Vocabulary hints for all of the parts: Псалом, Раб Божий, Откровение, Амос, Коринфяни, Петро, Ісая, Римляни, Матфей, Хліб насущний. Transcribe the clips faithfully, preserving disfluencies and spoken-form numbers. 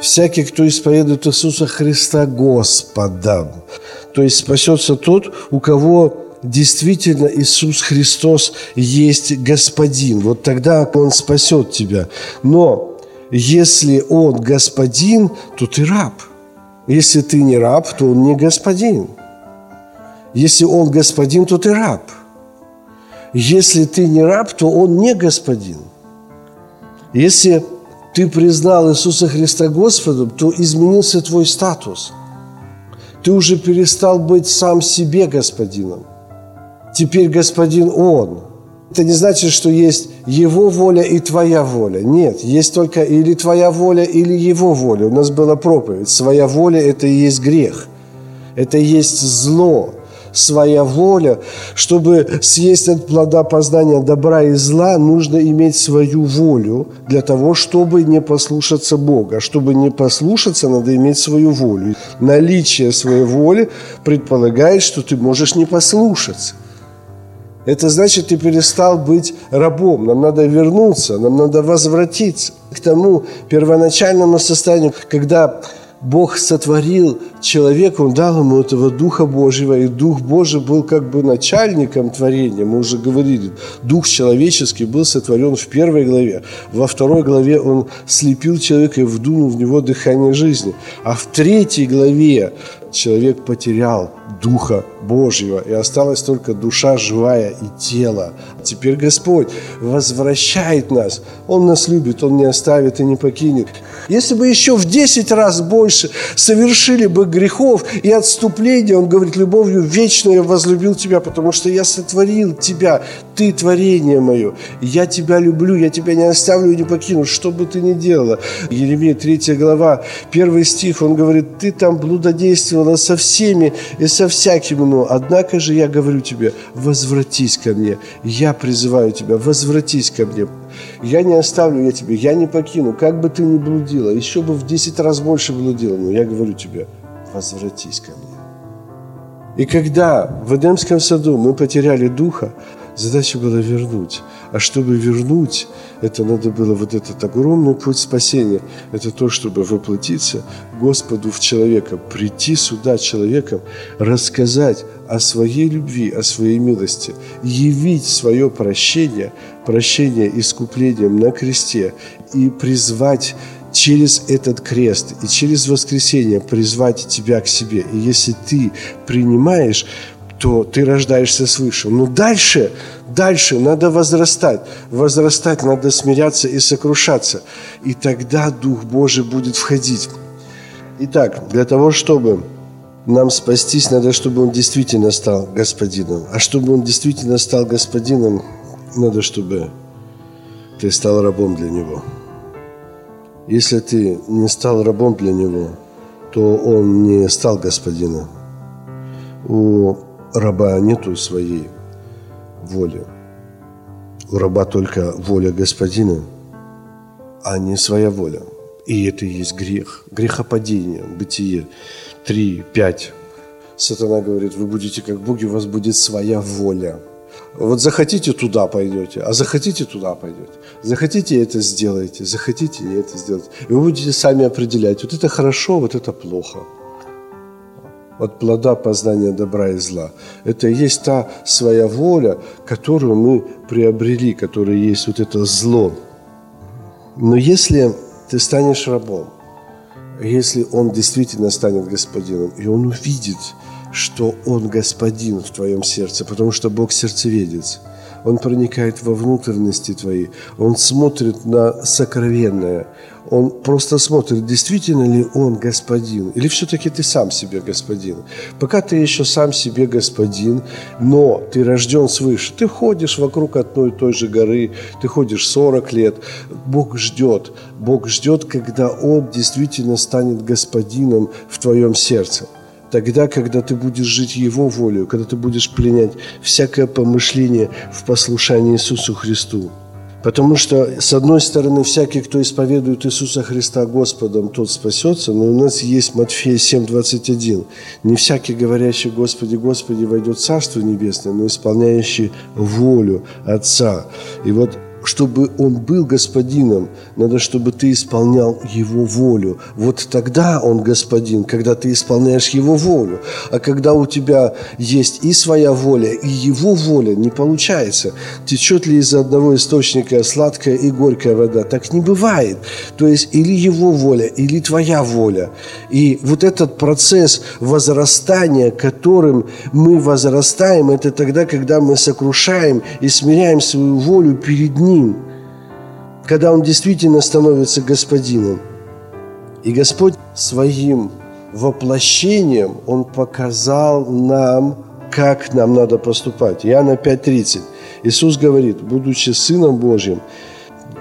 «Всякий, кто исповедует Иисуса Христа Господом». То есть спасется тот, у кого действительно Иисус Христос есть Господин. Вот тогда Он спасет тебя. Но если Он Господин, то ты раб. Если ты не раб, то Он не Господин. Если Он Господин, то ты раб. Если ты не раб, то Он не Господин. Если ты признал Иисуса Христа Господом, то изменился твой статус. Ты уже перестал быть сам себе господином. Теперь господин Он. Это не значит, что есть Его воля и твоя воля. Нет, есть только или твоя воля, или Его воля. У нас была проповедь. Своя воля – это и есть грех. Это и есть зло. Своя воля. Чтобы съесть от плода познания добра и зла, нужно иметь свою волю для того, чтобы не послушаться Бога. Чтобы не послушаться, надо иметь свою волю. Наличие своей воли предполагает, что ты можешь не послушаться. Это значит, ты перестал быть рабом. Нам надо вернуться, нам надо возвратиться к тому первоначальному состоянию, когда Бог сотворил человека, Он дал ему этого Духа Божьего, и Дух Божий был как бы начальником творения. Мы уже говорили, Дух человеческий был сотворен в первой главе. Во второй главе Он слепил человека и вдунул в него дыхание жизни. А в третьей главе человек потерял Духа Божьего, и осталась только душа живая и тело. Теперь Господь возвращает нас. Он нас любит, Он не оставит и не покинет. Если бы еще в десять раз больше совершили бы грехов и отступления, Он говорит, любовью вечной я возлюбил тебя, потому что я сотворил тебя, ты творение мое. Я тебя люблю, я тебя не оставлю и не покину, что бы ты ни делала. Єремія третья глава, первый стих, он говорит, ты там блудодействовала со всеми и со всяким, но однако же я говорю тебе, возвратись ко мне, я призываю тебя, возвратись ко мне. Я не оставлю я тебя, я не покину, как бы ты ни блудила, еще бы в десять раз больше блудила, но я говорю тебе, возвратись ко мне. И когда в Эдемском саду мы потеряли Духа, задача была вернуть. А чтобы вернуть, это надо было вот этот огромный путь спасения. Это то, чтобы воплотиться Господу в человека, прийти сюда человеком, рассказать о своей любви, о своей милости, явить свое прощение, прощение искуплением на кресте и призвать через этот крест и через воскресение призвать тебя к себе. И если ты принимаешь, то ты рождаешься свыше. Но дальше, дальше надо возрастать. Возрастать надо смиряться и сокрушаться. И тогда Дух Божий будет входить. Итак, для того, чтобы нам спастись, надо, чтобы Он действительно стал Господином. А чтобы Он действительно стал Господином, надо, чтобы ты стал рабом для Него. Если ты не стал рабом для Него, то Он не стал Господином. У раба нету своей воли. У раба только воля Господина, а не своя воля. И это и есть грех. Грехопадение. Бытие три пять. Сатана говорит, вы будете как боги, у вас будет своя воля. Вот захотите, туда пойдете, а захотите, туда пойдете. Захотите, это сделаете, захотите, не это сделаете. И вы будете сами определять, вот это хорошо, вот это плохо. От плода познания добра и зла. Это и есть та своя воля, которую мы приобрели, которая есть вот это зло. Но если ты станешь рабом, если Он действительно станет Господином, и Он увидит, что Он Господин в твоем сердце, потому что Бог сердцеведец. Он проникает во внутренности твои. Он смотрит на сокровенное. Он просто смотрит, действительно ли он господин, или все-таки ты сам себе господин. Пока ты еще сам себе господин, но ты рожден свыше. Ты ходишь вокруг одной и той же горы, ты ходишь сорок лет. Бог ждет. Бог ждет, когда Он действительно станет господином в твоем сердце. Тогда, когда ты будешь жить Его волею, когда ты будешь пленять всякое помышление в послушании Иисусу Христу. Потому что, с одной стороны, всякий, кто исповедует Иисуса Христа Господом, тот спасется, но у нас есть Матфея семь двадцать один. «Не всякий, говорящий Господи, Господи, войдет в Царство Небесное, но исполняющий волю Отца». И вот, чтобы Он был Господином, надо, чтобы ты исполнял Его волю. Вот тогда Он Господин, когда ты исполняешь Его волю. А когда у тебя есть и своя воля, и Его воля, не получается. Течет ли из одного источника сладкая и горькая вода? Так не бывает. То есть или Его воля, или твоя воля. И вот этот процесс возрастания, которым мы возрастаем, это тогда, когда мы сокрушаем и смиряем свою волю перед Ним. Когда Он действительно становится Господином. И Господь Своим воплощением Он показал нам, как нам надо поступать. Иоанна пять тридцать. Иисус говорит: «Будучи Сыном Божьим,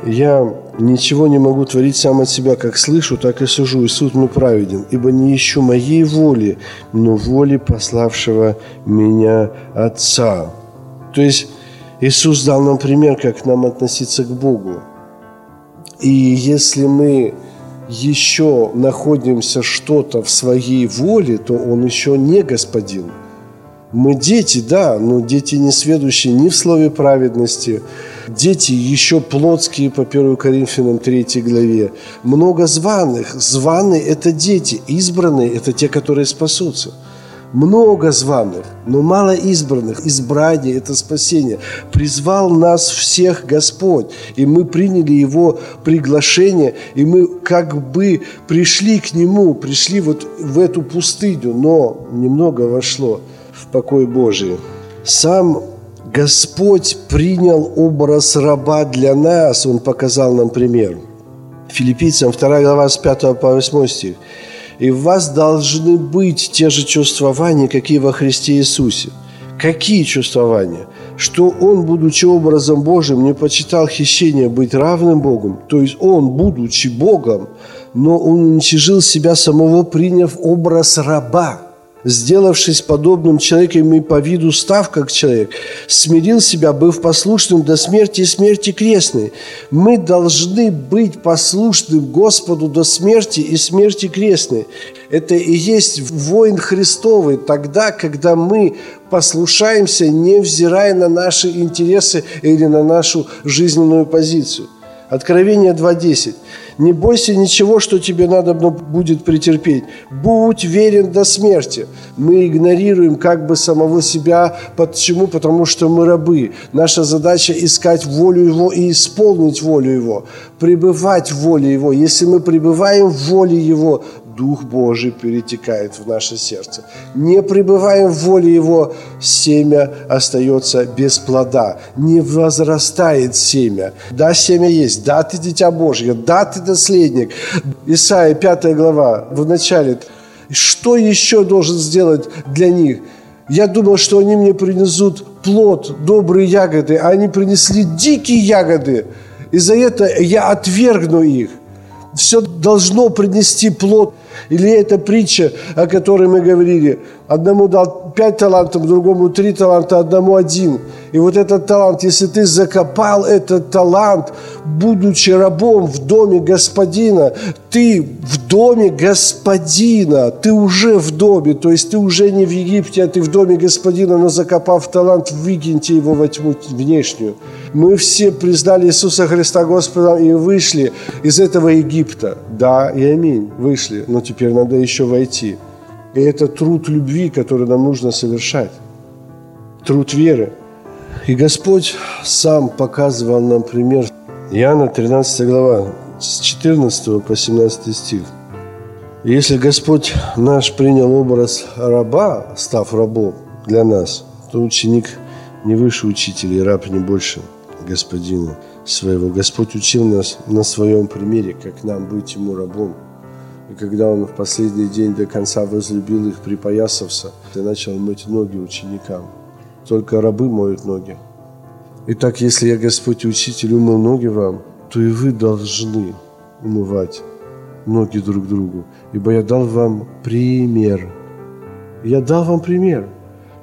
я ничего не могу творить сам от себя, как слышу, так и сужу, и суд мой праведен, ибо не ищу моей воли, но воли пославшего меня Отца». То есть Иисус дал нам пример, как нам относиться к Богу. И если мы еще находимся что-то в своей воле, то Он еще не Господин. Мы дети, да, но дети не сведущие ни в слове праведности. Дети еще плотские по первому Коринфянам третьей главе. Много званых. Званые – это дети, избранные – это те, которые спасутся. Много званых, но мало избранных. Избрание – это спасение. Призвал нас всех Господь, и мы приняли Его приглашение, и мы как бы пришли к Нему, пришли вот в эту пустыню, но немного вошло в покой Божий. Сам Господь принял образ раба для нас, Он показал нам пример. Филиппийцам вторая глава с пятого по восьмой стих. «И в вас должны быть те же чувствования, какие во Христе Иисусе». Какие чувствования? «Что Он, будучи образом Божиим, не почитал хищение быть равным Богу». То есть Он, будучи Богом, но Он уничижил себя самого, приняв образ раба. «Сделавшись подобным человеком и по виду став как человек, смирил себя, быв послушным до смерти и смерти крестной». Мы должны быть послушным Господу до смерти и смерти крестной. Это и есть воин Христовый, тогда, когда мы послушаемся, невзирая на наши интересы или на нашу жизненную позицию. Откровение два десять. «Не бойся ничего, что тебе надобно будет претерпеть. Будь верен до смерти». Мы игнорируем как бы самого себя. Почему? Потому что мы рабы. Наша задача – искать волю Его и исполнить волю Его, пребывать в воле Его. Если мы пребываем в воле Его, Дух Божий перетекает в наше сердце. Не пребываем в воле Его, семя остается без плода. Не возрастает семя. Да, семя есть. Да, ты дитя Божье. Да, ты наследник. Исаия пятая глава, в начале. Что еще должен сделать для них? Я думал, что они мне принесут плод, добрые ягоды. А они принесли дикие ягоды. И за это я отвергну их. Все должно принести плод. Или это притча, о которой мы говорили. Одному дал пять талантов, другому три таланта, одному один. И вот этот талант, если ты закопал этот талант, будучи рабом в доме господина, ты в доме господина, ты уже в доме, то есть ты уже не в Египте, а ты в доме господина, но закопав талант, выкиньте его во тьму внешнюю. Мы все признали Иисуса Христа Господом и вышли из этого Египта. Да и аминь, вышли, но теперь надо еще войти. И это труд любви, который нам нужно совершать. Труд веры. И Господь сам показывал нам пример. Иоанна тринадцатая глава с четырнадцатого по семнадцатый стих. Если Господь наш принял образ раба, став рабом для нас, то ученик не выше учителя и раб не больше господина своего. Господь учил нас на своем примере, как нам быть ему рабом. И когда он в последний день до конца возлюбил их, припоясался, и начал мыть ноги ученикам. Только рабы моют ноги. Итак, если я, Господь и Учитель, умыл ноги вам, то и вы должны умывать ноги друг другу, ибо я дал вам пример. Я дал вам пример,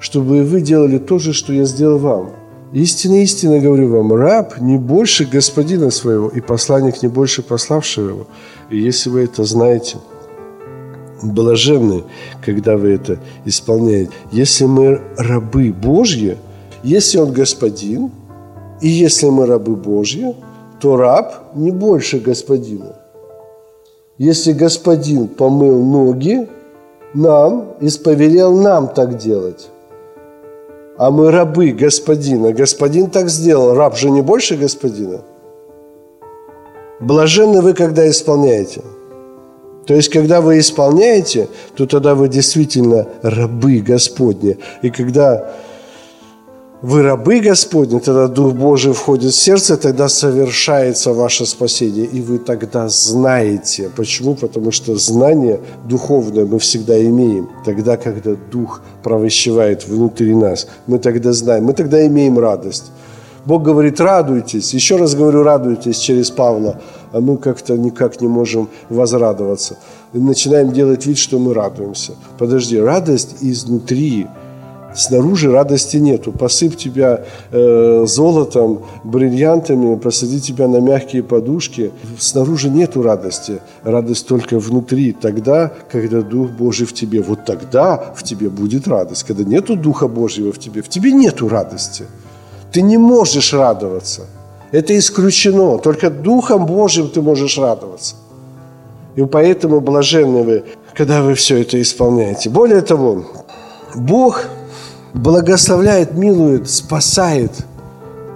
чтобы вы делали то же, что я сделал вам. Истинно, истинно говорю вам, раб не больше господина своего, и посланник не больше пославшего его. И если вы это знаете, блаженны, когда вы это исполняете. Если мы рабы Божьи, если он господин, и если мы рабы Божьи, то раб не больше господина. Если господин помыл ноги нам и повелел нам так делать, а мы рабы господина. Господин так сделал. Раб же не больше господина. Блаженны вы, когда исполняете. То есть, когда вы исполняете, то тогда вы действительно рабы Господни. И когда вы рабы Господни, тогда Дух Божий входит в сердце, тогда совершается ваше спасение. И вы тогда знаете. Почему? Потому что знание духовное мы всегда имеем. Тогда, когда Дух провещевает внутри нас, мы тогда знаем, мы тогда имеем радость. Бог говорит, радуйтесь. Еще раз говорю, радуйтесь через Павла. А мы как-то никак не можем возрадоваться. И начинаем делать вид, что мы радуемся. Подожди, радость изнутри. Снаружи радости нету. Посыпь тебя э, золотом, бриллиантами, посади тебя на мягкие подушки. Снаружи нету радости. Радость только внутри. Тогда, когда Дух Божий в тебе. Вот тогда в тебе будет радость. Когда нету Духа Божьего в тебе, в тебе нету радости. Ты не можешь радоваться. Это исключено. Только Духом Божьим ты можешь радоваться. И поэтому блаженны вы, когда вы все это исполняете. Более того, Бог благословляет, милует, спасает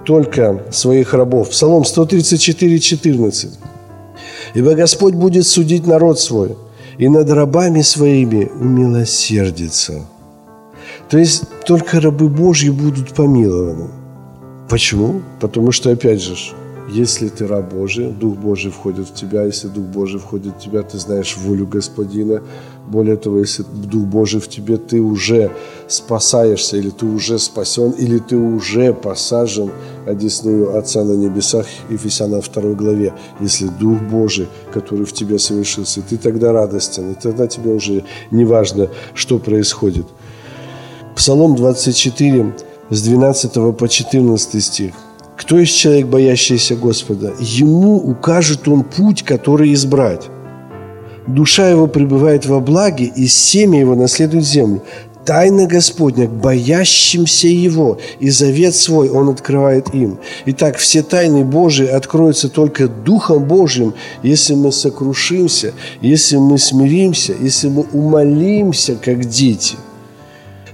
только своих рабов. Псалом сто тридцать четыре, четырнадцать. «Ибо Господь будет судить народ свой, и над рабами своими умилосердится». То есть только рабы Божьи будут помилованы. Почему? Потому что, опять же, если ты раб Божий, Дух Божий входит в тебя. Если Дух Божий входит в тебя, ты знаешь волю Господина. Более того, если Дух Божий в тебе, ты уже спасаешься, или ты уже спасен, или ты уже посажен одесную Отца на небесах, Ефесянам второй главе. Если Дух Божий, который в тебе совершился, ты тогда радостен, и тогда тебе уже не важно, что происходит. Псалом двадцать четыре, с двенадцатого по четырнадцатый стих. «Кто есть человек, боящийся Господа? Ему укажет он путь, который избрать. Душа его пребывает во благе, и семя его наследует землю. Тайна Господня к боящимся его, и завет свой он открывает им. Итак, все тайны Божии откроются только Духом Божьим, если мы сокрушимся, если мы смиримся, если мы умолимся, как дети».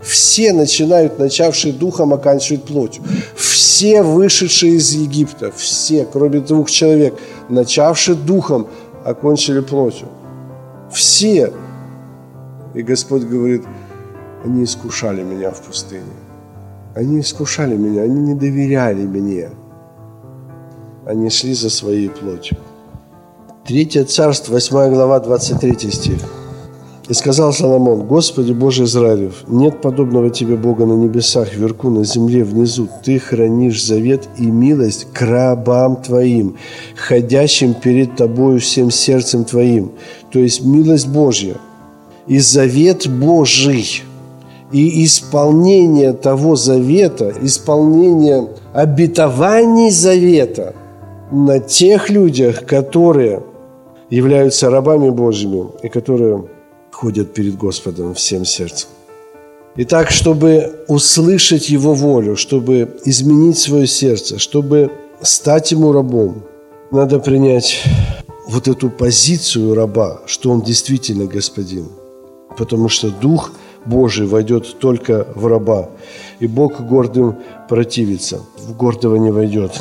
Все начинают, начавшие духом, оканчивают плотью. Все вышедшие из Египта, все, кроме двух человек, начавшие духом, окончили плотью. Все. И Господь говорит, они искушали меня в пустыне. Они искушали меня, они не доверяли мне. Они шли за своей плотью. Третье царство, восьмая глава, двадцать третий стих. «И сказал Соломон, Господи, Боже Израилев, нет подобного Тебе Бога на небесах, вверху, на земле, внизу. Ты хранишь завет и милость к рабам Твоим, ходящим перед Тобою всем сердцем Твоим». То есть милость Божья и завет Божий, и исполнение того завета, исполнение обетований завета на тех людях, которые являются рабами Божьими и которые ходят перед Господом всем сердцем. Итак, чтобы услышать Его волю, чтобы изменить свое сердце, чтобы стать Ему рабом, надо принять вот эту позицию раба, что он действительно господин, потому что Дух Божий войдет только в раба, и Бог гордым противится, в гордого не войдет.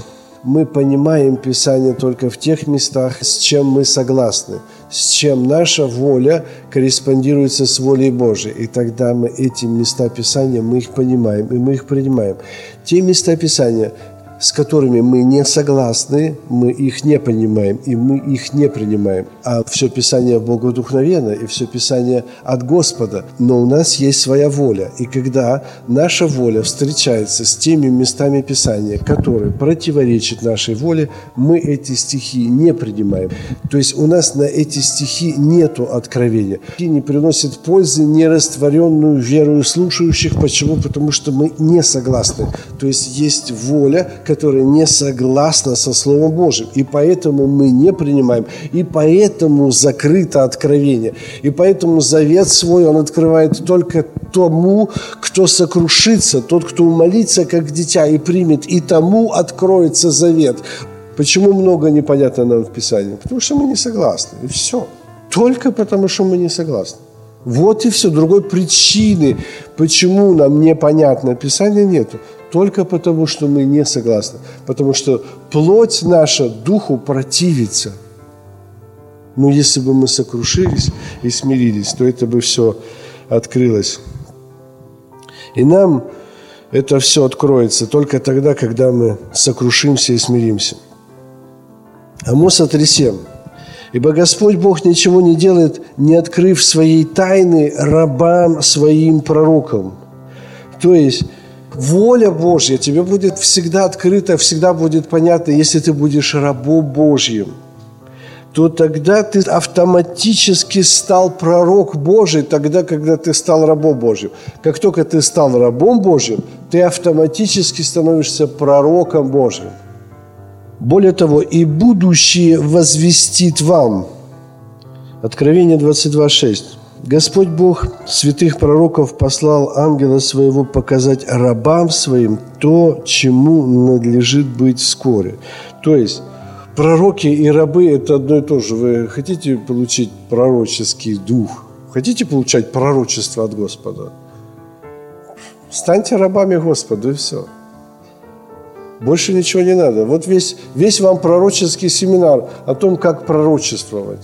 мы понимаем Писание только в тех местах, с чем мы согласны, с чем наша воля корреспондируется с волей Божией. И тогда мы эти места Писания, мы их понимаем, и мы их принимаем. Те места Писания, с которыми мы не согласны, мы их не понимаем, и мы их не принимаем. А все Писание богодухновенно, и все Писание от Господа. Но у нас есть своя воля. И когда наша воля встречается с теми местами Писания, которые противоречат нашей воле, мы эти стихи не принимаем. То есть у нас на эти стихи нету откровения. И не приносит пользы нерастворенную веру слушающих. Почему? Потому что мы не согласны. То есть есть воля, которая не согласна со Словом Божьим. И поэтому мы не принимаем. И поэтому закрыто откровение. И поэтому завет свой он открывает только тому, кто сокрушится, тот, кто умолится, как дитя, и примет. И тому откроется завет. Почему много непонятно нам в Писании? Потому что мы не согласны. И все. Только потому, что мы не согласны. Вот и все. Другой причины, почему нам непонятно Писание, нету. Только потому, что мы не согласны. Потому что плоть наша духу противится. Но если бы мы сокрушились и смирились, то это бы все открылось. И нам это все откроется только тогда, когда мы сокрушимся и смиримся. Амоса три семь. «Ибо Господь Бог ничего не делает, не открыв своей тайны рабам своим пророкам». То есть воля Божья тебе будет всегда открыта, всегда будет понятна, если ты будешь рабом Божьим, то тогда ты автоматически стал пророк Божий, тогда, когда ты стал рабом Божьим. Как только ты стал рабом Божьим, ты автоматически становишься пророком Божьим. Более того, и будущее возвестит вам. Откровение двадцать два шесть. Господь Бог святых пророков послал ангела своего показать рабам своим то, чему надлежит быть вскоре. То есть пророки и рабы – это одно и то же. Вы хотите получить пророческий дух? Хотите получать пророчество от Господа? Станьте рабами Господу, и все. Больше ничего не надо. Вот весь, весь вам пророческий семинар о том, как пророчествовать.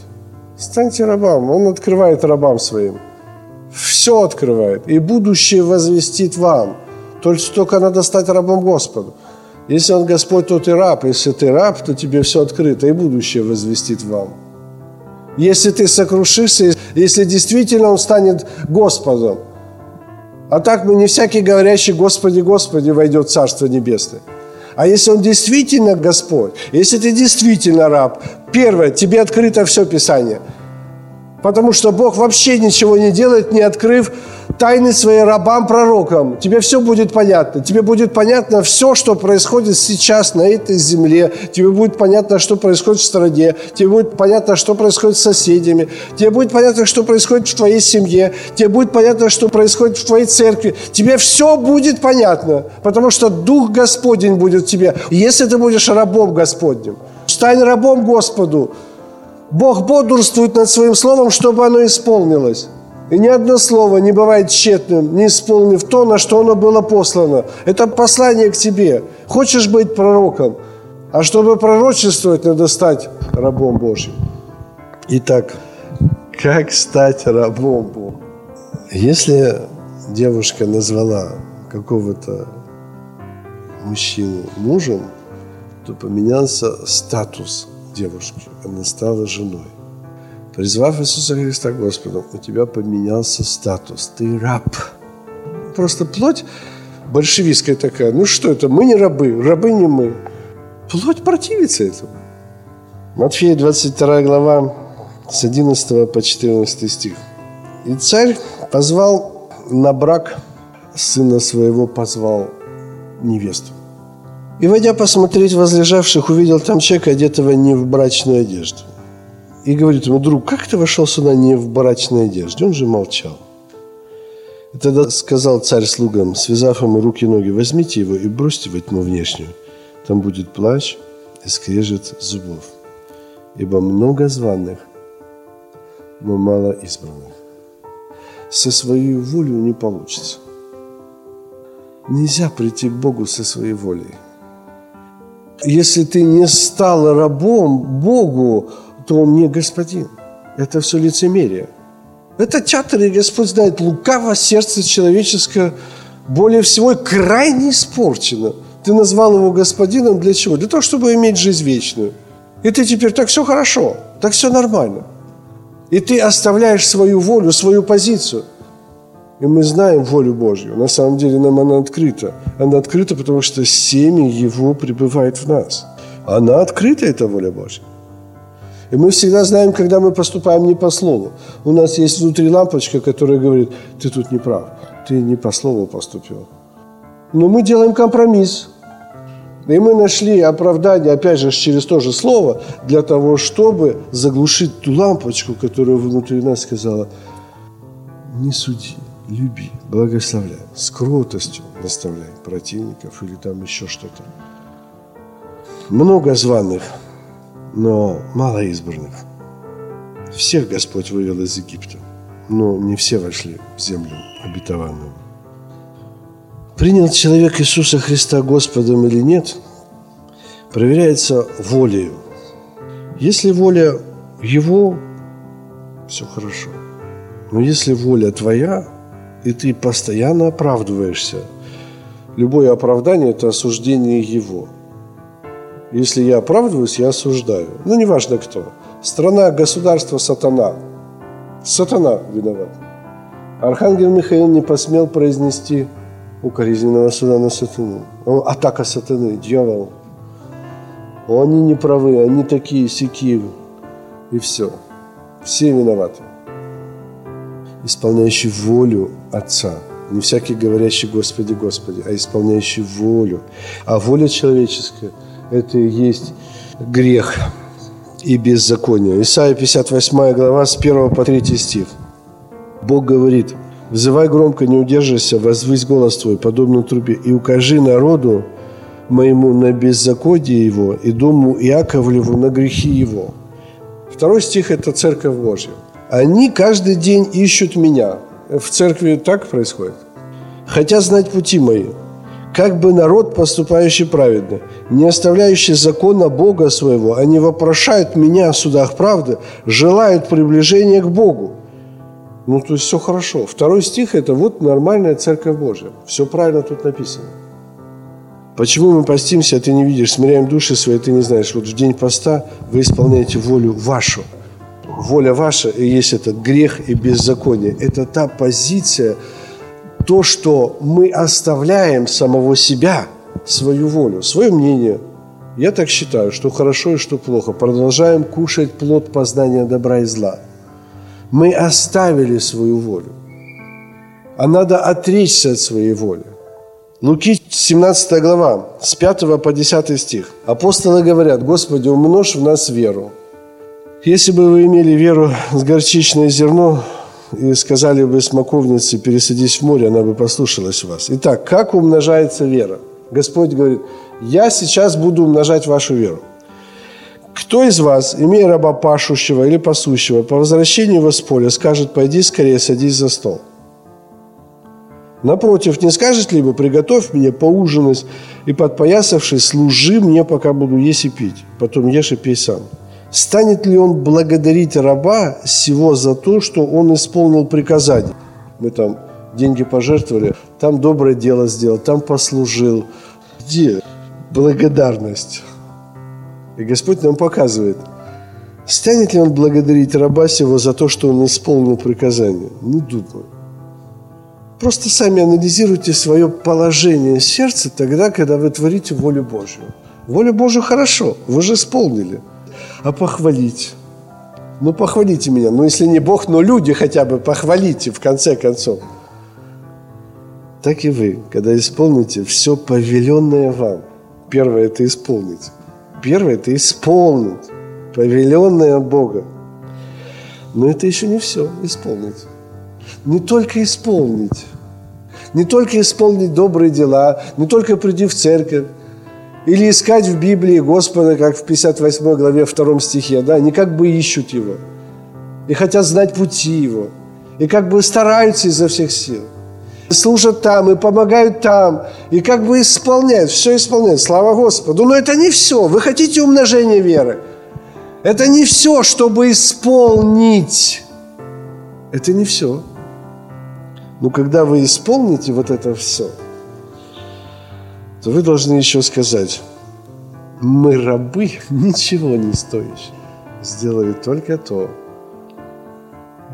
Станьте рабом. Он открывает рабам своим. Все открывает. И будущее возвестит вам. Только надо стать рабом Господу. Если Он Господь, то ты раб. Если ты раб, то тебе все открыто. И будущее возвестит вам. Если ты сокрушишься, если действительно Он станет Господом. А так мы не всякий говорящий «Господи, Господи» войдет в Царство Небесное. А если Он действительно Господь, если ты действительно раб, первое, тебе открыто все Писание. Потому что Бог вообще ничего не делает, не открыв тайны своим рабам-пророкам. Тебе все будет понятно. Тебе будет понятно все, что происходит сейчас на этой земле. Тебе будет понятно, что происходит в стране. Тебе будет понятно, что происходит с соседями. Тебе будет понятно, что происходит в твоей семье. Тебе будет понятно, что происходит в твоей церкви. Тебе все будет понятно, потому что Дух Господень будет в тебе. Если ты будешь рабом Господним, стань рабом Господу. Бог бодрствует над Своим Словом, чтобы оно исполнилось. И ни одно слово не бывает тщетным, не исполнив то, на что оно было послано. Это послание к тебе. Хочешь быть пророком, а чтобы пророчествовать, надо стать рабом Божьим. Итак, как стать рабом Божьим? Если девушка назвала какого-то мужчину мужем, то поменялся статус девушки. Она стала женой. Призвав Иисуса Христа Господом, у тебя поменялся статус. Ты раб. Просто плоть большевистская такая. Ну что это? Мы не рабы. Рабы не мы. Плоть противится этому. Матфея двадцать вторая глава с одиннадцатого по четырнадцатый стих. «И царь позвал на брак сына своего, позвал невесту. И, войдя посмотреть возлежавших, увидел там человека, одетого не в брачную одежду. И говорит ему: друг, как ты вошел сюда не в брачной одежде? Он же молчал. И тогда сказал царь слугам, связав ему руки и ноги: возьмите его и бросьте во тьму внешнюю. Там будет плач и скрежет зубов. Ибо много званых, но мало избранных. Со своей волей не получится. Нельзя прийти к Богу со своей волей. Если ты не стал рабом Богу, то Он не господин. Это все лицемерие. Это театр, и Господь знает, лукаво сердце человеческое более всего и крайне испорчено. Ты назвал его господином для чего? Для того, чтобы иметь жизнь вечную. И ты теперь так все хорошо, так все нормально. И ты оставляешь свою волю, свою позицию. И мы знаем волю Божью. На самом деле нам она открыта. Она открыта, потому что семя Его пребывает в нас. Она открыта, эта воля Божья. И мы всегда знаем, когда мы поступаем не по слову. У нас есть внутри лампочка, которая говорит, ты тут не прав, ты не по слову поступил. Но мы делаем компромисс. И мы нашли оправдание, опять же, через то же слово, для того, чтобы заглушить ту лампочку, которая внутри нас сказала, не суди, люби, благословляй, с кротостью наставляй противников или там еще что-то. Много званых, но мало избранных. Всех Господь вывел из Египта, но не все вошли в землю обетованную. Принял человек Иисуса Христа Господом или нет, проверяется волею. Если воля Его, все хорошо. Но если воля твоя, и ты постоянно оправдываешься, любое оправдание – это осуждение Его. Если я оправдываюсь, я осуждаю. Ну, неважно кто. Страна, государство, сатана. Сатана виноват. Архангел Михаил не посмел произнести укоризненного суда на сатану. Атака сатаны, дьявол. Они не правы, они такие, сякие. И все. Все виноваты. Исполняющий волю Отца. Не всякий говорящий «Господи, Господи», а исполняющий волю. А воля человеческая – это и есть грех и беззаконие. Исайя пятьдесят восьмая глава, с первого по третий стих. Бог говорит: «Взывай громко, не удерживайся, возвысь голос твой, подобно трубе, и укажи народу моему на беззаконие его, и дому Иаковлеву на грехи его». Второй стих – это Церковь Божья. «Они каждый день ищут меня». В церкви так происходит. «Хотят знать пути мои, как бы народ, поступающий праведно, не оставляющий закона Бога своего, они вопрошают меня в судах правды, желают приближения к Богу». Ну, то есть все хорошо. Второй стих – это вот нормальная Церковь Божья. Все правильно тут написано. Почему мы постимся, а ты не видишь, смиряем души свои, ты не знаешь. Вот в день поста вы исполняете волю вашу. Воля ваша и есть этот грех и беззаконие. Это та позиция, то, что мы оставляем самого себя, свою волю, свое мнение. Я так считаю, что хорошо и что плохо. Продолжаем кушать плод познания добра и зла. Мы оставили свою волю. А надо отречься от своей воли. Луки семнадцатая глава, с пятого по десятый стих. Апостолы говорят: «Господи, умножь в нас веру». Если бы вы имели веру с горчичное зерно и сказали бы смоковнице, пересадись в море, она бы послушалась вас. Итак, как умножается вера? Господь говорит: я сейчас буду умножать вашу веру. Кто из вас, имея раба пашущего или пасущего, по возвращению его с поля, скажет: пойди скорее, садись за стол? Напротив, не скажет ли бы: приготовь мне поужинать и, подпоясавшись, служи мне, пока буду есть и пить, потом ешь и пей сам? Станет ли он благодарить раба сего за то, что он исполнил приказание? Мы там деньги пожертвовали, там доброе дело сделал, там послужил. Где благодарность? И Господь нам показывает. Станет ли он благодарить раба сего за то, что он исполнил приказание? Не думаю. Просто сами анализируйте свое положение сердца тогда, когда вы творите волю Божью. Воля Божью хорошо, вы же исполнили. А похвалить? Ну, похвалите меня. Ну, если не Бог, но люди хотя бы похвалите, в конце концов. Так и вы, когда исполните все повеленное вам. Первое – это исполнить. Первое – это исполнить. Повеленное от Бога. Но это еще не все. Исполнить. Не только исполнить. Не только исполнить добрые дела. Не только приди в церковь. Или искать в Библии Господа, как в пятьдесят восьмой главе втором стихе, да, они как бы ищут Его, и хотят знать пути Его, и как бы стараются изо всех сил. служат там, и помогают там, и как бы исполняют, все исполняют, слава Господу. Но это не все, вы хотите умножения веры. Это не все, чтобы исполнить. Это не все. Но когда вы исполните вот это все, то вы должны еще сказать: мы рабы, ничего не стоящие, сделали только то,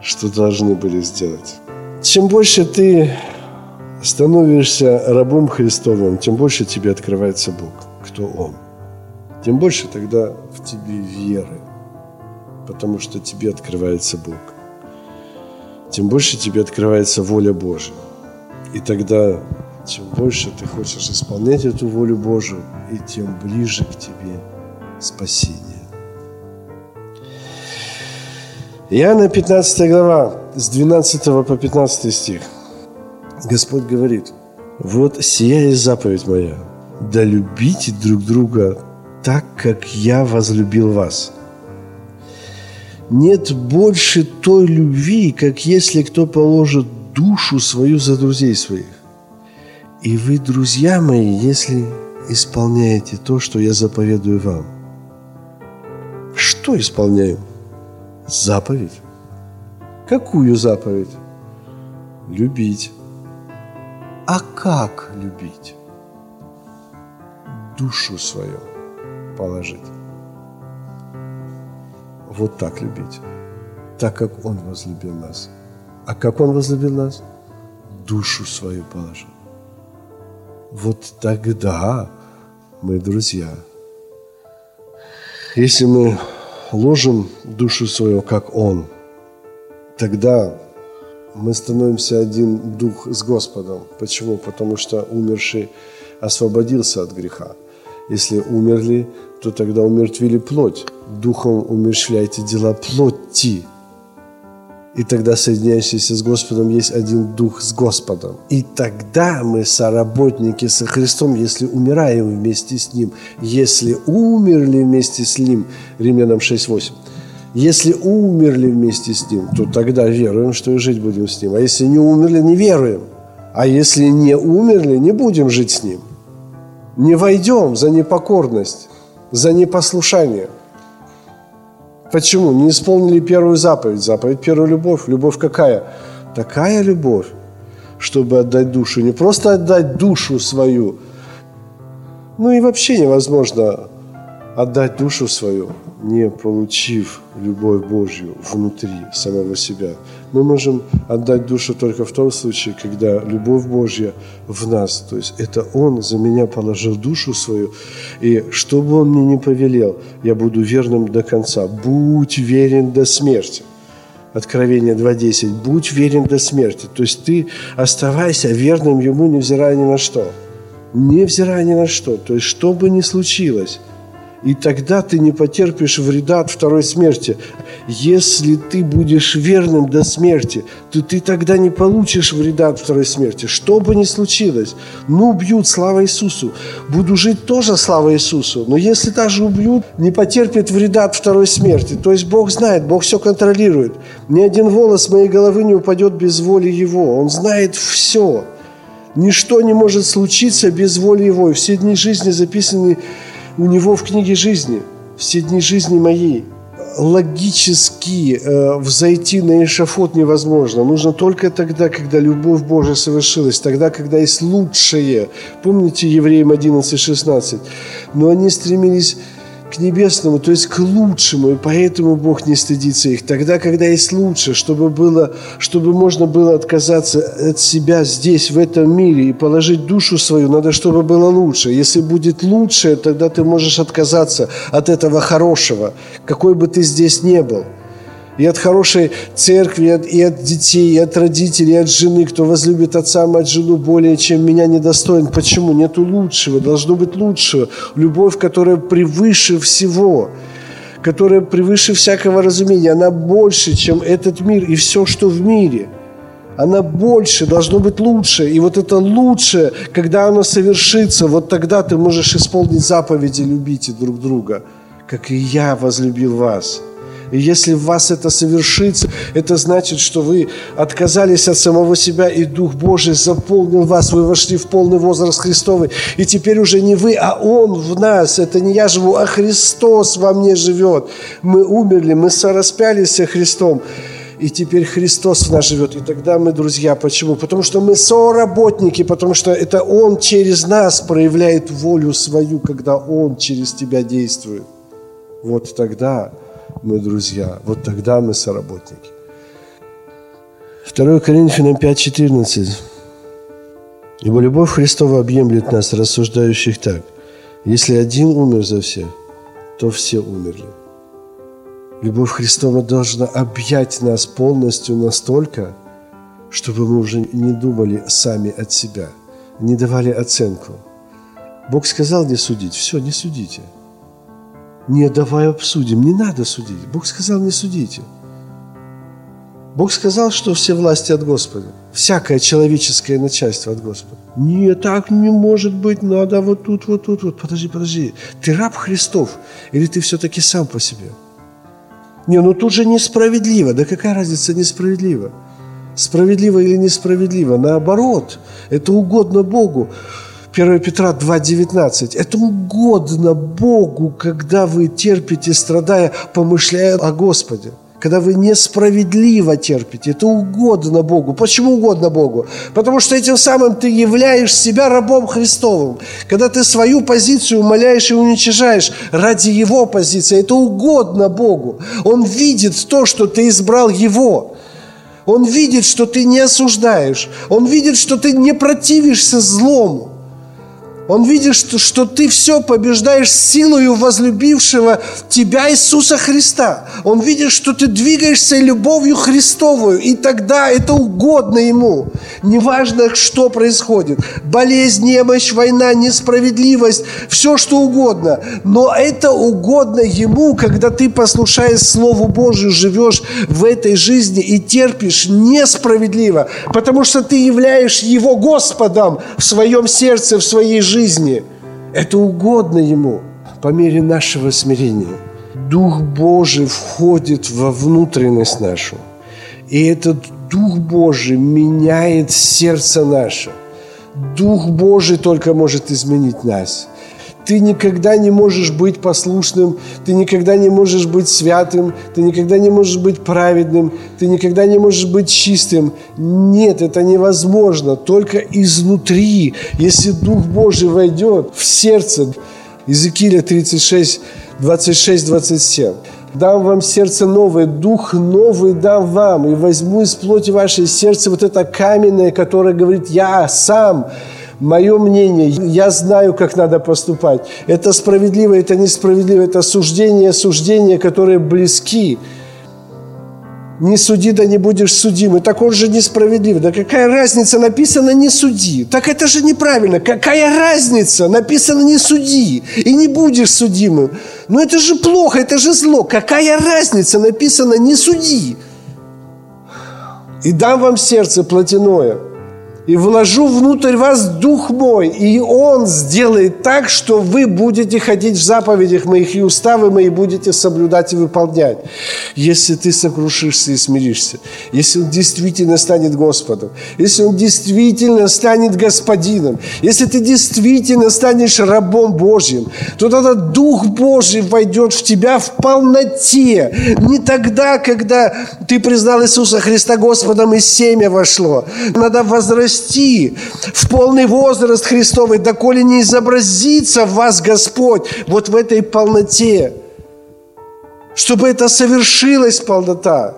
что должны были сделать. Чем больше ты становишься рабом Христовым, тем больше тебе открывается Бог, кто Он. Тем больше тогда в тебе веры, потому что тебе открывается Бог. Тем больше тебе открывается воля Божия. И тогда, чем больше ты хочешь исполнять эту волю Божию, и тем ближе к тебе спасение. Иоанна пятнадцатая глава, с двенадцатого по пятнадцатый стих. Господь говорит: «Вот сия есть заповедь моя, да любите друг друга так, как я возлюбил вас. Нет больше той любви, как если кто положит душу свою за друзей своих. И вы, друзья мои, если исполняете то, что я заповедую вам». Что исполняю? Заповедь. Какую заповедь? Любить. А как любить? Душу свою положить. Вот так любить. Так, как Он возлюбил нас. А как Он возлюбил нас? Душу свою положил. Вот тогда мы друзья. Если мы ложим душу свою, как Он, тогда мы становимся один дух с Господом. Почему? Потому что умерший освободился от греха. Если умерли, то тогда умертвили плоть. Духом умерщвляйте дела плоти. И тогда, соединяющийся с Господом, есть один дух с Господом. И тогда мы соработники со Христом, если умираем вместе с Ним. Если умерли вместе с Ним, Римлянам шесть восемь. Если умерли вместе с Ним, то тогда веруем, что и жить будем с Ним. А если не умерли, не веруем. А если не умерли, не будем жить с Ним. Не войдем за непокорность, за непослушание. Почему? Не исполнили первую заповедь. Заповедь первую – любовь. Любовь какая? Такая любовь, чтобы отдать душу. Не просто отдать душу свою. Ну и вообще невозможно отдать душу свою, не получив любовь Божью внутри самого себя. Мы можем отдать душу только в том случае, когда любовь Божья в нас. То есть это Он за меня положил душу свою, и что бы Он мне ни повелел, я буду верным до конца. Будь верен до смерти. Откровение два десять. Будь верен до смерти. То есть ты оставайся верным Ему, невзирая ни на что. Невзирая ни на что. То есть что бы ни случилось, и тогда ты не потерпишь вреда от второй смерти. Если ты будешь верным до смерти, то ты тогда не получишь вреда от второй смерти. Что бы ни случилось, ну убьют, слава Иисусу. Буду жить тоже, слава Иисусу. Но если даже убьют, не потерпит вреда от второй смерти. То есть Бог знает, Бог все контролирует. Ни один волос моей головы не упадет без воли Его. Он знает все. Ничто не может случиться без воли Его. И все дни жизни записаны у Него в книге жизни, все дни жизни моей. Логически э, взойти на эшафот невозможно. Нужно только тогда, когда любовь Божия совершилась, тогда, когда есть лучшее. Помните Евреям одиннадцать шестнадцать? Но они стремились к небесному, то есть к лучшему, и поэтому Бог не стыдится их. Тогда, когда есть лучше, чтобы было, чтобы можно было отказаться от себя здесь, в этом мире, и положить душу свою, надо, чтобы было лучше. Если будет лучше, тогда ты можешь отказаться от этого хорошего, какой бы ты здесь ни был. И от хорошей церкви, и от, и от детей, и от родителей, и от жены. Кто возлюбит отца, мать, жену более, чем меня, недостоин. Почему? Нету лучшего, должно быть лучшего. Любовь, которая превыше всего, которая превыше всякого разумения. Она больше, чем этот мир и все, что в мире. Она больше, должно быть лучше. И вот это лучшее, когда оно совершится, вот тогда ты можешь исполнить заповеди «любите друг друга, как и я возлюбил вас». И если в вас это совершится, это значит, что вы отказались от самого себя, и Дух Божий заполнил вас, вы вошли в полный возраст Христовый. И теперь уже не вы, а Он в нас. Это не я живу, а Христос во мне живет. Мы умерли, мы сораспялись со Христом. И теперь Христос в нас живет. И тогда мы друзья. Почему? Потому что мы соработники, потому что это Он через нас проявляет волю свою, когда Он через тебя действует. Вот тогда мы друзья, вот тогда мы соработники. Второе Коринфянам пять четырнадцать. «Ибо любовь Христова объемлет нас, рассуждающих так: если один умер за всех, то все умерли». Любовь Христова должна объять нас полностью настолько, чтобы мы уже не думали сами от себя, не давали оценку. Бог сказал не судить, все, не судите. Не, давай обсудим, не надо судить. Бог сказал, не судите. Бог сказал, что все власти от Господа, всякое человеческое начальство от Господа. Нет, так не может быть, надо вот тут, вот тут, вот. Подожди, подожди, ты раб Христов или ты все-таки сам по себе? Не, ну тут же несправедливо. Да какая разница несправедливо? Справедливо или несправедливо? Наоборот, это угодно Богу. Первое Петра два девятнадцать. Это угодно Богу, когда вы терпите, страдая, помышляя о Господе. Когда вы несправедливо терпите. Это угодно Богу. Почему угодно Богу? Потому что этим самым ты являешь себя рабом Христовым. Когда ты свою позицию умаляешь и уничижаешь ради Его позиции. Это угодно Богу. Он видит то, что ты избрал Его. Он видит, что ты не осуждаешь. Он видит, что ты не противишься злому. Он видит, что, что ты все побеждаешь силою возлюбившего тебя Иисуса Христа. Он видит, что ты двигаешься любовью Христовую, и тогда это угодно Ему. Неважно, что происходит. Болезнь, немощь, война, несправедливость, все что угодно. Но это угодно Ему, когда ты, послушаясь Слову Божию, живешь в этой жизни и терпишь несправедливо, потому что ты являешь Его Господом в своем сердце, в своей жизни. Жизни. Это угодно Ему. По мере нашего смирения Дух Божий входит во внутренность нашу. И этот Дух Божий меняет сердце наше. Дух Божий только может изменить нас. Ты никогда не можешь быть послушным, ты никогда не можешь быть святым, ты никогда не можешь быть праведным, ты никогда не можешь быть чистым. Нет, это невозможно, только изнутри, если Дух Божий войдет в сердце. Езекииля тридцать шесть, двадцать шесть, двадцать семь. «Дам вам сердце новое, дух новый дам вам, и возьму из плоти вашей сердце вот это каменное, которое говорит, я сам». Мое мнение, я знаю, как надо поступать. Это справедливо, это несправедливо, это суждение, суждения, которые близки. Не суди, да не будешь судимым. Так он же несправедлив. Да какая разница, написано не суди. Так это же неправильно. Какая разница, написано не суди и не будешь судимым. Но это же плохо, это же зло. Какая разница, написано не суди. И дам вам сердце плотяное. И вложу внутрь вас Дух Мой, и Он сделает так, что вы будете ходить в заповедях Моих и уставы Мои будете соблюдать и выполнять. Если ты сокрушишься и смиришься, если Он действительно станет Господом, если Он действительно станет Господином, если ты действительно станешь рабом Божьим, то тогда Дух Божий войдет в тебя в полноте. Не тогда, когда ты признал Иисуса Христа Господом и семя вошло. Надо возвращаться в полный возраст Христовый, доколе не изобразится в вас Господь вот в этой полноте, чтобы это совершилась полнота.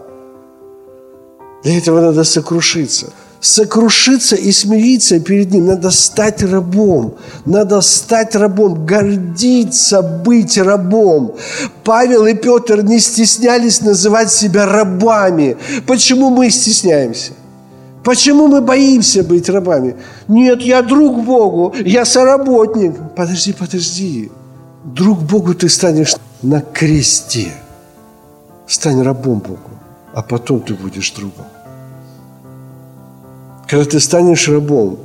Для этого надо сокрушиться. Сокрушиться и смириться перед Ним. Надо стать рабом. Надо стать рабом. Гордиться быть рабом. Павел и Петр не стеснялись называть себя рабами. Почему мы стесняемся? Почему мы боимся быть рабами? Нет, я друг Богу, я соработник. Подожди, подожди. Друг Богу ты станешь на кресте. Стань рабом Богу, а потом ты будешь другом. Когда ты станешь рабом,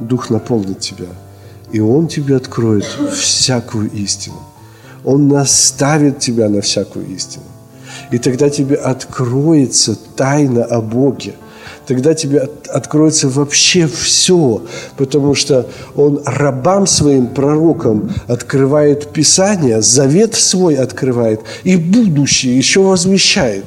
Дух наполнит тебя, и Он тебе откроет всякую истину. Он наставит тебя на всякую истину. И тогда тебе откроется тайна о Боге. Тогда тебе откроется вообще все, потому что он рабам своим, пророкам открывает Писание, завет свой открывает и будущее еще возвещает.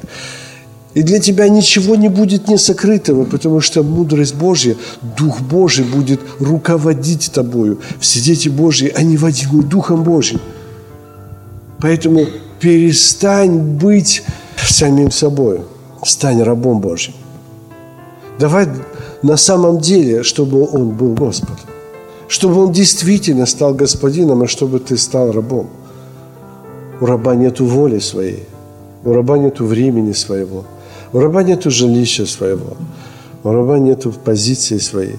И для тебя ничего не будет не сокрытого, потому что мудрость Божья, Дух Божий будет руководить тобою. Все дети Божьи, они водимы Духом Божьим. Поэтому перестань быть самим собой, стань рабом Божьим. Давай на самом деле, чтобы Он был Господом. Чтобы Он действительно стал Господином, а чтобы ты стал рабом. У раба нет воли своей. У раба нет времени своего. У раба нет жилища своего. У раба нет позиции своей.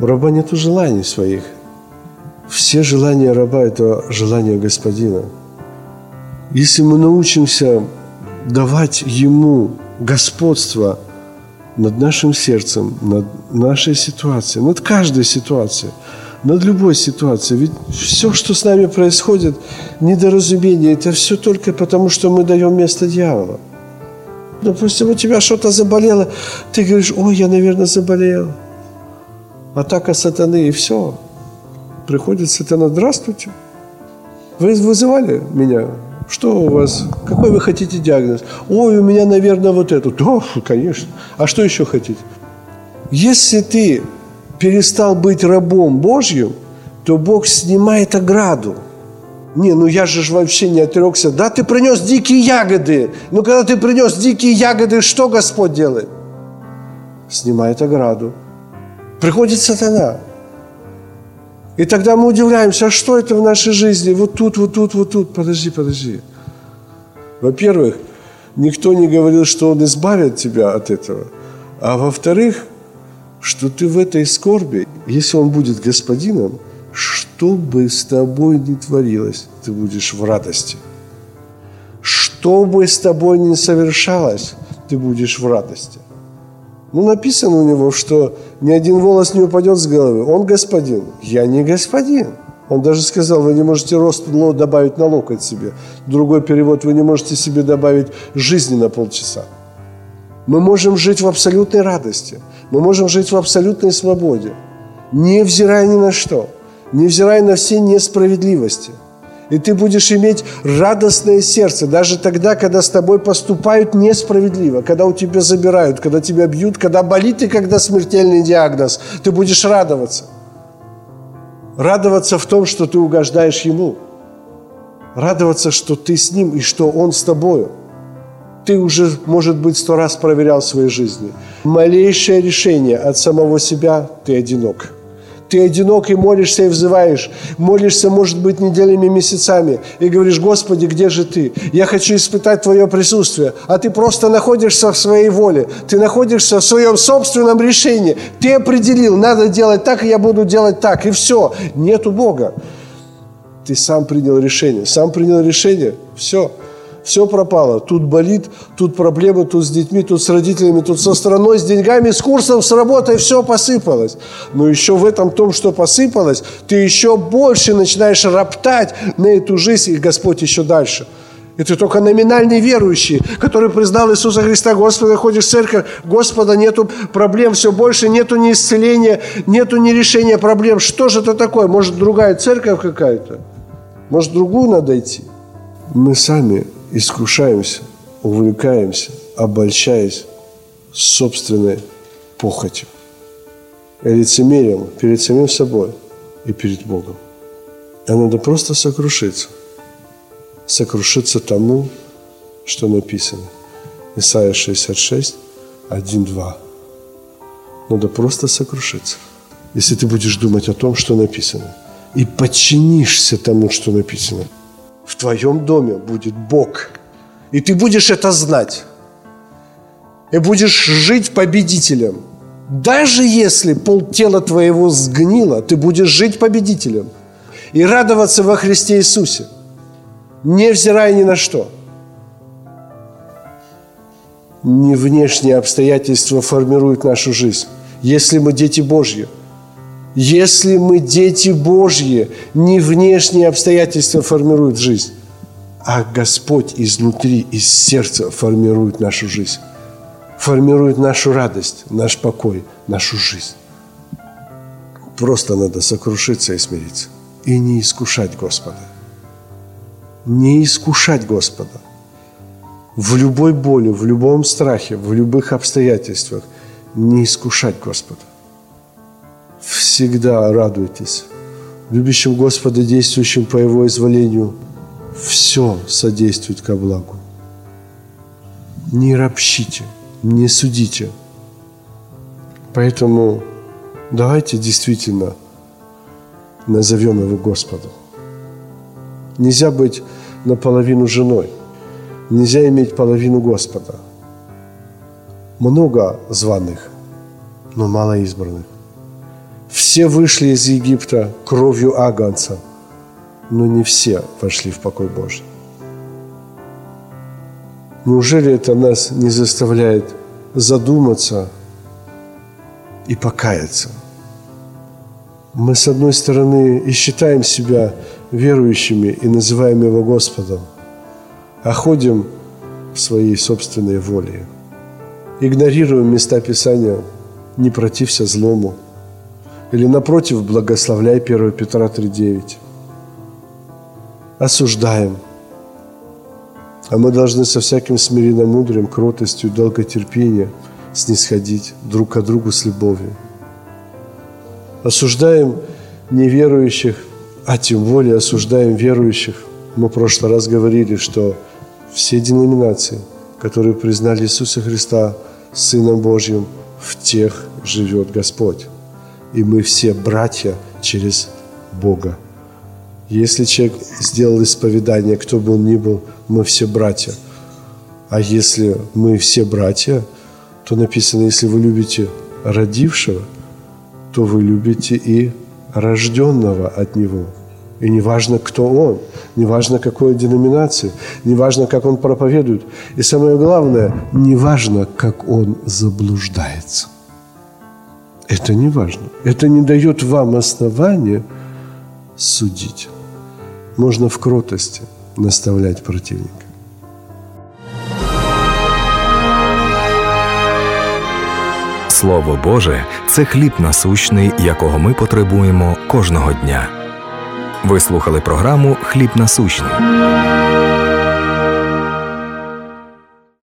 У раба нет желаний своих. Все желания раба – это желания Господина. Если мы научимся давать Ему господство над нашим сердцем, над нашей ситуацией, над каждой ситуацией, над любой ситуацией. Ведь все, что с нами происходит, недоразумение, это все только потому, что мы даем место дьяволу. Допустим, у тебя что-то заболело, ты говоришь, ой, я, наверное, заболел. Атака сатаны, и все. Приходит сатана, здравствуйте. Вы вызывали меня? Что у вас? Какой вы хотите диагноз? Ой, у меня, наверное, вот эту. Да, конечно. А что еще хотите? Если ты перестал быть рабом Божьим, то Бог снимает ограду. Не, ну я же вообще не отрекся. Да, ты принес дикие ягоды. Но когда ты принес дикие ягоды, что Господь делает? Снимает ограду. Приходит сатана. И тогда мы удивляемся, а что это в нашей жизни? Вот тут, вот тут, вот тут. Подожди, подожди. Во-первых, никто не говорил, что он избавит тебя от этого. А во-вторых, что ты в этой скорби, если он будет господином, что бы с тобой ни творилось, ты будешь в радости. Что бы с тобой ни совершалось, ты будешь в радости. Ну, написано у него, что ни один волос не упадет с головы. Он господин. Я не господин. Он даже сказал, вы не можете рост добавить на локоть себе. Другой перевод, вы не можете себе добавить жизни на полчаса. Мы можем жить в абсолютной радости. Мы можем жить в абсолютной свободе. Невзирая ни на что. Невзирая на все несправедливости. И ты будешь иметь радостное сердце, даже тогда, когда с тобой поступают несправедливо, когда у тебя забирают, когда тебя бьют, когда болит и когда смертельный диагноз. Ты будешь радоваться. Радоваться в том, что ты угождаешь Ему. Радоваться, что ты с Ним и что Он с тобою. Ты уже, может быть, сто раз проверял свои жизни. Малейшее решение от самого себя – ты одинок. Ты одинок и молишься, и взываешь. Молишься, может быть, неделями, месяцами. И говоришь, Господи, где же Ты? Я хочу испытать Твое присутствие. А Ты просто находишься в своей воле. Ты находишься в своем собственном решении. Ты определил, надо делать так, и я буду делать так. И все. Нету Бога. Ты сам принял решение. Сам принял решение. Все. Все пропало. Тут болит, тут проблемы, тут с детьми, тут с родителями, тут со страной, с деньгами, с курсом, с работой. Все посыпалось. Но еще в этом том, что посыпалось, ты еще больше начинаешь роптать на эту жизнь, и Господь еще дальше. И ты только номинальный верующий, который признал Иисуса Христа Господа, ходишь в церковь, Господа, нету проблем, все больше, нету ни исцеления, нету ни решения проблем. Что же это такое? Может, другая церковь какая-то? Может, другую надо идти? Мы сами искушаемся, увлекаемся, обольщаясь собственной похотью. И лицемерием перед самим собой и перед Богом. А надо просто сокрушиться. Сокрушиться тому, что написано. Исайя шестьдесят шесть, один-два. Надо просто сокрушиться. Если ты будешь думать о том, что написано. И подчинишься тому, что написано. В твоем доме будет Бог. И ты будешь это знать. И будешь жить победителем. Даже если полтела твоего сгнило, ты будешь жить победителем. И радоваться во Христе Иисусе. Невзирая ни на что. Не внешние обстоятельства формируют нашу жизнь. Если мы дети Божьи. Если мы дети Божьи, не внешние обстоятельства формируют жизнь, а Господь изнутри, из сердца формирует нашу жизнь, формирует нашу радость, наш покой, нашу жизнь. Просто надо сокрушиться и смириться. И не искушать Господа. Не искушать Господа. В любой боли, в любом страхе, в любых обстоятельствах не искушать Господа. Всегда радуйтесь. Любящим Господа, действующим по Его изволению, все содействует ко благу. Не ропщите, не судите. Поэтому давайте действительно назовем Его Господом. Нельзя быть наполовину женой. Нельзя иметь половину Господа. Много званых, но мало избранных. Все вышли из Египта кровью агнца, но не все вошли в покой Божий. Неужели это нас не заставляет задуматься и покаяться? Мы, с одной стороны, и считаем себя верующими, и называем Его Господом, а ходим в своей собственной воле. Игнорируем места Писания, не протився злому. Или, напротив, благословляй Первое Петра три девять. Осуждаем. А мы должны со всяким смиренномудрием, кротостью, долготерпением снисходить друг к другу с любовью. Осуждаем неверующих, а тем более осуждаем верующих. Мы в прошлый раз говорили, что все деноминации, которые признали Иисуса Христа Сыном Божьим, в тех живет Господь. И мы все братья через Бога. Если человек сделал исповедание, кто бы он ни был, мы все братья. А если мы все братья, то написано, если вы любите родившего, то вы любите и рожденного от него. И не важно, кто он, не важно, какой деноминации, не важно, как он проповедует. И самое главное, не важно, как он заблуждается. Это не важно. Это не дает вам основания судить. Можно в кротости наставлять противника. Слово Боже – це хліб насущний, якого ми потребуємо кожного дня. Ви слухали програму «Хліб насущний».